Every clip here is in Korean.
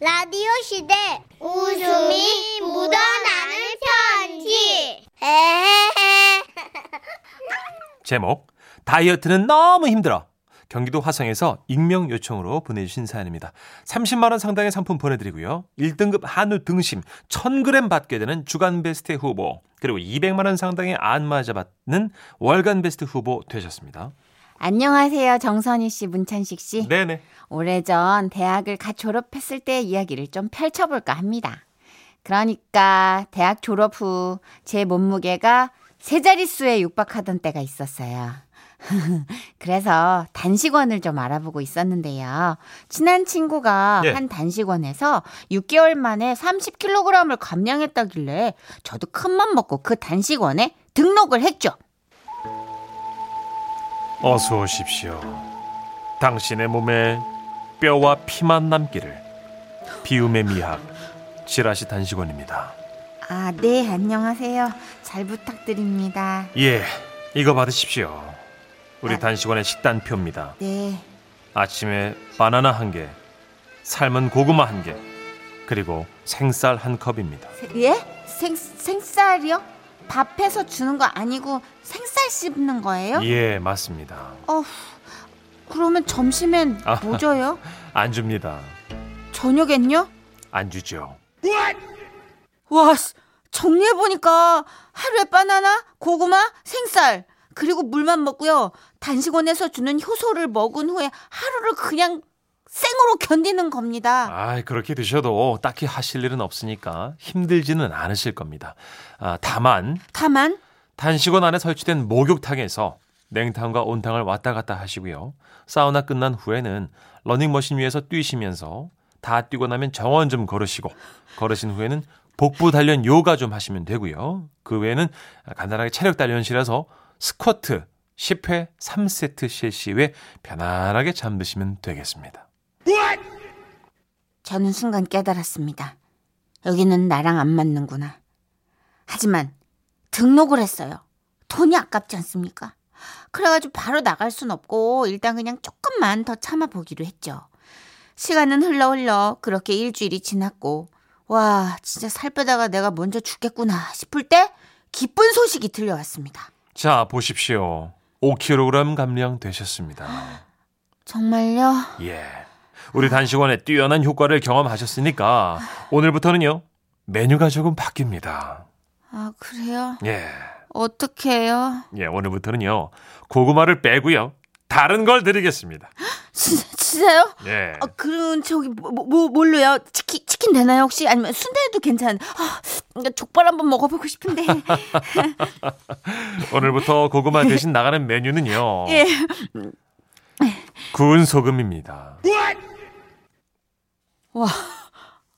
라디오 시대 웃음이 묻어나는 편지. 제목 다이어트는 너무 힘들어. 경기도 화성에서 익명 요청으로 보내주신 사연입니다. 30만 원 상당의 상품 보내드리고요. 1등급 한우 등심 1000g 받게 되는 주간베스트 후보, 그리고 200만 원 상당의 안마자 받는 월간베스트 후보 되셨습니다. 안녕하세요. 정선희 씨, 문찬식 씨. 네네. 오래전 대학을 갓 졸업했을 때의 이야기를 좀 펼쳐볼까 합니다. 그러니까 대학 졸업 후 제 몸무게가 세 자릿수에 육박하던 때가 있었어요. 그래서 단식원을 좀 알아보고 있었는데요. 친한 친구가 한 단식원에서 6개월 만에 30kg을 감량했다길래 저도 큰맘 먹고 그 단식원에 등록을 했죠. 어서 오십시오. 당신의 몸에 뼈와 피만 남기를. 비움의 미학 지라시 단식원입니다. 아, 네, 안녕하세요. 잘 부탁드립니다. 예, 이거 받으십시오. 우리 단식원의 식단표입니다. 네. 아침에 바나나 1개, 삶은 고구마 1개, 그리고 생쌀 1컵입니다. 예? 생쌀이요? 밥해서 주는 거 아니고 생쌀 씹는 거예요? 예, 맞습니다. 그러면 점심엔 뭐 줘요? 안 줍니다. 저녁엔요? 안 주죠. 와, 정리해보니까 하루에 바나나, 고구마, 생쌀, 그리고 물만 먹고요. 단식원에서 주는 효소를 먹은 후에 하루를 그냥 생으로 견디는 겁니다. 아, 그렇게 드셔도 딱히 하실 일은 없으니까 힘들지는 않으실 겁니다. 아, 다만 단식원 안에 설치된 목욕탕에서 냉탕과 온탕을 왔다 갔다 하시고요. 사우나 끝난 후에는 러닝머신 위에서 뛰시면서, 다 뛰고 나면 정원 좀 걸으시고, 걸으신 후에는 복부 단련 요가 좀 하시면 되고요. 그 외에는 간단하게 체력 단련실에서 스쿼트 10회 3세트 실시 후에 편안하게 잠드시면 되겠습니다. 저는 순간 깨달았습니다. 여기는 나랑 안 맞는구나. 하지만 등록을 했어요. 돈이 아깝지 않습니까? 그래가지고 바로 나갈 순 없고 일단 그냥 조금만 더 참아보기로 했죠. 시간은 흘러 그렇게 일주일이 지났고, 와, 진짜 살 빼다가 내가 먼저 죽겠구나 싶을 때 기쁜 소식이 들려왔습니다. 자, 보십시오. 5kg 감량되셨습니다. 정말요? 예. 우리 단식원의 뛰어난 효과를 경험하셨으니까 오늘부터는요, 메뉴가 조금 바뀝니다. 아, 그래요? 예. 어떻게 해요? 예, 오늘부터는요, 고구마를 빼고요, 다른 걸 드리겠습니다. 진짜요? 예. 아, 그럼 저기 뭘로요? 치킨 되나요 혹시? 아니면 순대도 괜찮은데. 족발 한번 먹어보고 싶은데. 오늘부터 고구마 대신 나가는 메뉴는요, 예, 구운 소금입니다. 와,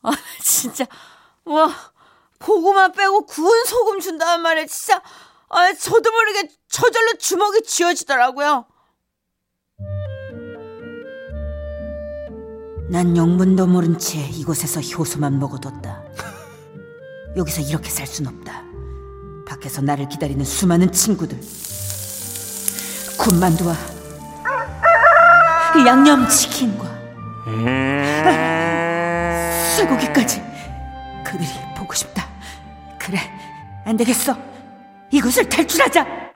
아, 진짜, 와, 고구마 빼고 구운 소금 준다는 말에 진짜, 아, 저도 모르게 저절로 주먹이 쥐어지더라고요. 난 영문도 모른 채 이곳에서 효소만 먹어뒀다. 여기서 이렇게 살 순 없다. 밖에서 나를 기다리는 수많은 친구들, 군만두와 양념치킨과 쇠고기까지 그들이 보고 싶다. 그래, 안 되겠어. 이곳을 탈출하자.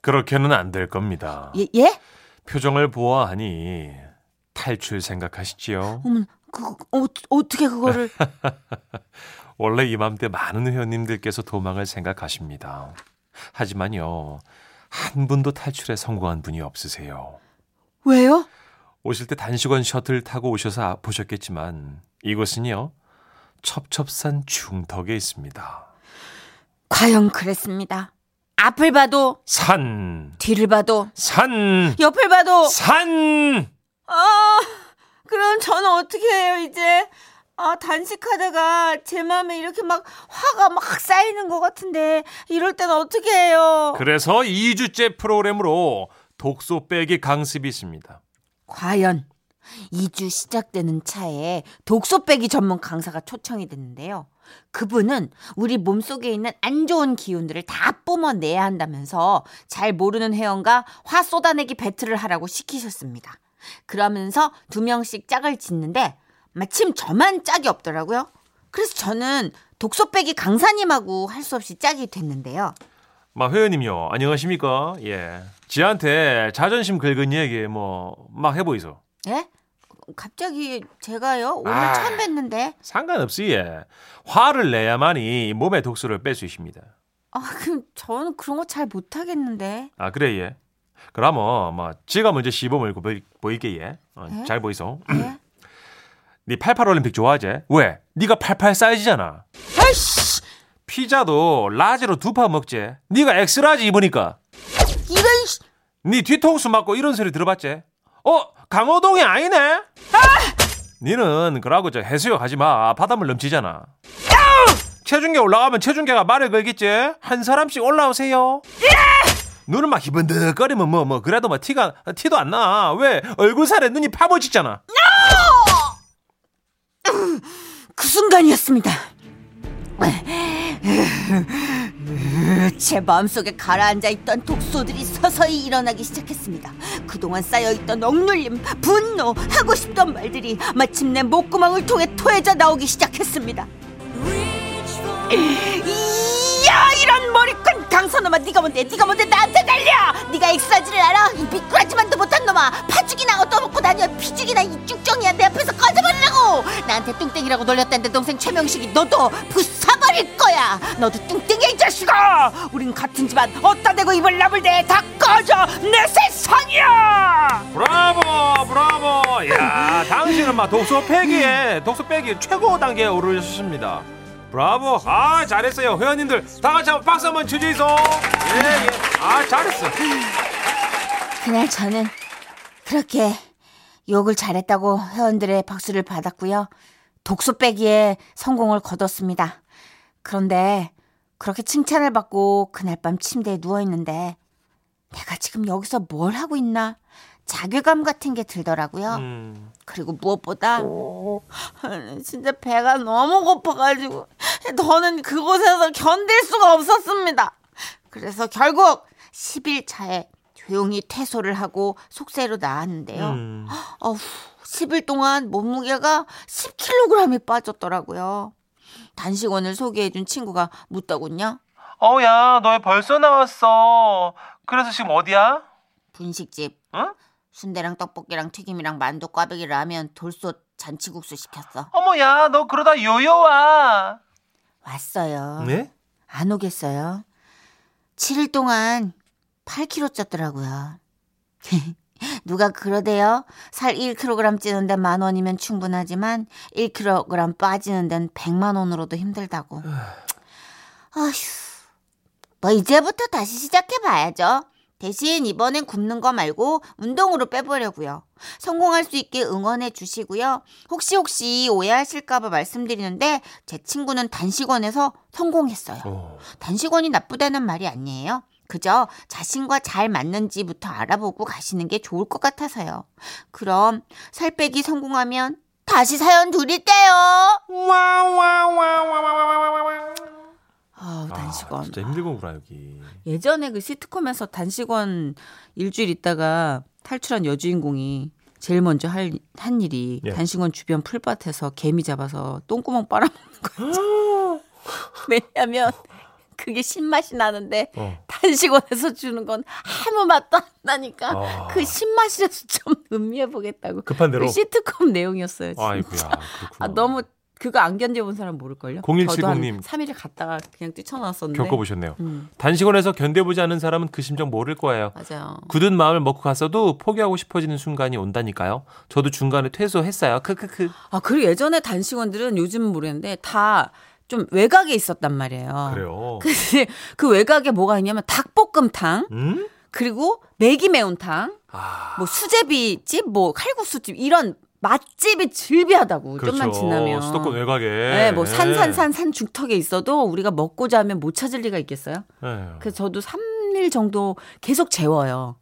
그렇게는 안 될 겁니다. 예? 표정을 보아하니 탈출 생각하시지요? 어머, 어떻게 그거를. 원래 이맘때 많은 회원님들께서 도망을 생각하십니다. 하지만요, 한 분도 탈출에 성공한 분이 없으세요. 왜요? 오실 때 단식원 셔틀 타고 오셔서 보셨겠지만 이곳은요, 첩첩산 중턱에 있습니다. 과연 그랬습니다. 앞을 봐도 산, 뒤를 봐도 산, 옆을 봐도 산. 그럼 저는 어떻게 해요 이제? 단식하다가 제 마음에 이렇게 막 화가 막 쌓이는 것 같은데 이럴 땐 어떻게 해요? 그래서 2주째 프로그램으로 독소 빼기 강습이 있습니다. 과연 2주 시작되는 차에 독소 빼기 전문 강사가 초청이 됐는데요. 그분은 우리 몸속에 있는 안 좋은 기운들을 다 뿜어내야 한다면서 잘 모르는 회원과 화 쏟아내기 배틀을 하라고 시키셨습니다. 그러면서 2명씩 짝을 짓는데 마침 저만 짝이 없더라고요. 그래서 저는 독서 빼기 강사님하고 할 수 없이 짝이 됐는데요. 막 회원님요, 안녕하십니까? 예, 지한테 자존심 긁은 얘기 뭐 막 해보이소. 예? 갑자기 제가요? 오늘 처음 뵀는데. 상관없이 예. 화를 내야만이 몸의 독소를 뺄 수 있습니다. 아, 그럼 저는 그런 거 잘 못하겠는데. 아, 그래 예. 그러면 뭐 지가 먼저 시범을 보일게 예. 예? 잘 보이소. 예? 네 88 올림픽 좋아하지? 왜? 네가 88 사이즈잖아. 에이씨! 피자도 라지로 두 판 먹지. 네가 엑스라지 입으니까. 이런 네 뒤통수 맞고 이런 소리 들어봤지? 어? 강호동이 아니네? 아! 니는 그러고 저 해수욕 하지마. 바닷물 넘치잖아. 야우! 체중계 올라가면 체중계가 말을 걸겠지? 한 사람씩 올라오세요. 예! 눈을 막 희번득거리면 뭐 그래도 뭐 티도 안 나. 왜? 얼굴살에 눈이 파묻히잖아. No! 그 순간이었습니다. 제 마음속에 가라앉아있던 독소들이 서서히 일어나기 시작했습니다. 그동안 쌓여있던 억눌림, 분노, 하고 싶던 말들이 마침내 목구멍을 통해 토해져 나오기 시작했습니다. 이야, 이런 머리끈 강선놈아, 네가 뭔데 나한테 달려. 네가 엑스라지를 알아? 이 미꾸라지만도 못한 놈아. 파죽이나 떠먹고 다녀. 피죽이나 이 쭉정이야, 내 앞에서 꺼져버리라고. 나한테 뚱땡이라고 놀렸다는데 동생 최명식이 너도 부숴버릴 거야. 너도 뚱땡이야 이 자식아. 우린 같은 집안, 어따 대고 입을 나불대. 다 꺼져, 내 세상이야. 브라보 브라보. 야, 당신은 막 독서 빼기에 최고 단계에 오르셨습니다. 브라보. 아, 잘했어요. 회원님들 다 같이 한번 박수 한번 쳐주이소. 예. 아, 잘했어. 그날 저는 그렇게 욕을 잘했다고 회원들의 박수를 받았고요. 독서 빼기에 성공을 거뒀습니다. 그런데 그렇게 칭찬을 받고 그날 밤 침대에 누워있는데 내가 지금 여기서 뭘 하고 있나? 자괴감 같은 게 들더라고요. 그리고 무엇보다 진짜 배가 너무 고파가지고 저는 그곳에서 견딜 수가 없었습니다. 그래서 결국 10일차에 조용히 퇴소를 하고 속세로 나왔는데요. 10일 동안 몸무게가 10kg이 빠졌더라고요. 단식원을 소개해준 친구가 묻더군요. 야, 너 벌써 나왔어. 그래서 지금 어디야? 분식집. 응? 순대랑 떡볶이랑 튀김이랑 만두, 꽈배기, 라면, 돌솥, 잔치국수 시켰어. 어머야, 너 그러다 요요와. 왔어요. 네? 안 오겠어요. 7일 동안 8kg 쪘더라고요. 누가 그러대요. 살 1kg 찌는데 10,000원이면 충분하지만 1kg 빠지는 데는 100만 원으로도 힘들다고. 아휴, 뭐 이제부터 다시 시작해봐야죠. 대신 이번엔 굶는 거 말고 운동으로 빼보려고요. 성공할 수 있게 응원해 주시고요. 혹시 오해하실까 봐 말씀드리는데 제 친구는 단식원에서 성공했어요. 단식원이 나쁘다는 말이 아니에요. 그저 자신과 잘 맞는지부터 알아보고 가시는 게 좋을 것 같아서요. 그럼 살 빼기 성공하면 다시 사연 드릴게요. 아, 단식원. 진짜 힘들구나 여기. 예전에 그 시트콤에서 단식원 일주일 있다가 탈출한 여주인공이 제일 먼저 한 일이 단식원 주변 풀밭에서 개미 잡아서 똥구멍 빨아먹는 거예요. 왜냐면 그게 신맛이 나는데 단식원에서 주는 건 아무 맛도 안 나니까 그 신맛이라서 좀 음미해보겠다고. 급한 대로. 그 시트콤 내용이었어요. 진짜. 아이고야, 너무 그거 안 견뎌본 사람 모를걸요? 0170님. 3일을 갔다가 그냥 뛰쳐나왔었는데. 겪어보셨네요. 단식원에서 견뎌보지 않은 사람은 그 심정 모를 거예요. 맞아요. 굳은 마음을 먹고 갔어도 포기하고 싶어지는 순간이 온다니까요. 저도 중간에 퇴소했어요. 크크크. 아, 그리고 예전에 단식원들은 요즘은 모르겠는데 다 좀 외곽에 있었단 말이에요. 그래요. 근데 그 외곽에 뭐가 있냐면 닭볶음탕, 그리고 매기 매운탕, 뭐 수제비집, 뭐 칼국수집 이런. 맛집이 즐비하다고. 그렇죠. 좀만 지나면 수도권 외곽에 네, 뭐 산 중턱에 있어도 우리가 먹고자 하면 못 찾을 리가 있겠어요? 네. 그래서 저도 3일 정도 계속 재워요.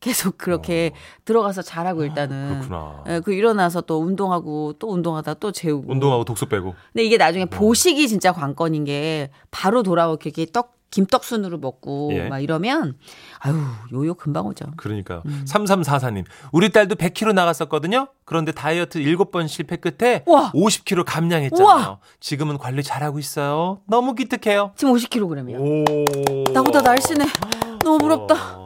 계속 그렇게 들어가서 잘하고 일단은. 그렇구나. 네, 그 일어나서 또 운동하고 또 운동하다 또 재우고. 운동하고 독소 빼고. 근데 이게 나중에 보식이 진짜 관건인 게 바로 돌아오게 떡 김떡순으로 먹고 예. 막 이러면 아유 요요 금방 오죠. 그러니까요. 3344님. 우리 딸도 100kg 나갔었거든요. 그런데 다이어트 7번 실패 끝에 우와. 50kg 감량했잖아요. 우와. 지금은 관리 잘하고 있어요. 너무 기특해요. 지금 50kg이요. 나보다 날씬해. 너무 부럽다.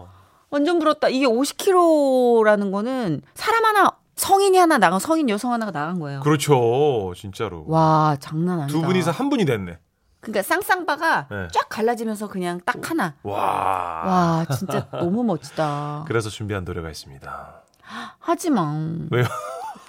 완전 부럽다. 이게 50kg라는 거는 사람 하나 성인이 하나 나간 성인 여성 하나가 나간 거예요. 그렇죠. 진짜로. 와 장난 아니다. 두 분이서 한 분이 됐네. 그러니까 쌍쌍바가 네. 쫙 갈라지면서 그냥 딱 하나. 와 진짜 너무 멋지다. 그래서 준비한 노래가 있습니다. 하지마. 왜요?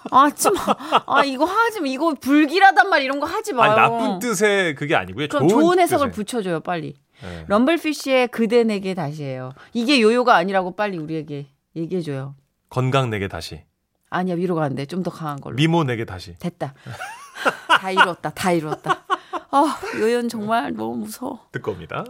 하지마. 아 이거 하지마. 이거 불길하단 말 이런 거 하지 마요. 아니, 나쁜 뜻의 그게 아니고요. 그럼 좋은 해석을 붙여줘요 빨리. 네. 럼블피쉬의 그대 내게 다시예요. 이게 요요가 아니라고 빨리 우리에게 얘기해줘요. 건강 내게 다시. 아니야 위로 가는데 좀 더 강한 걸로. 미모 내게 다시. 됐다. 다 이루었다. 아 요요는 정말 너무 무서워. 듣고 옵니다.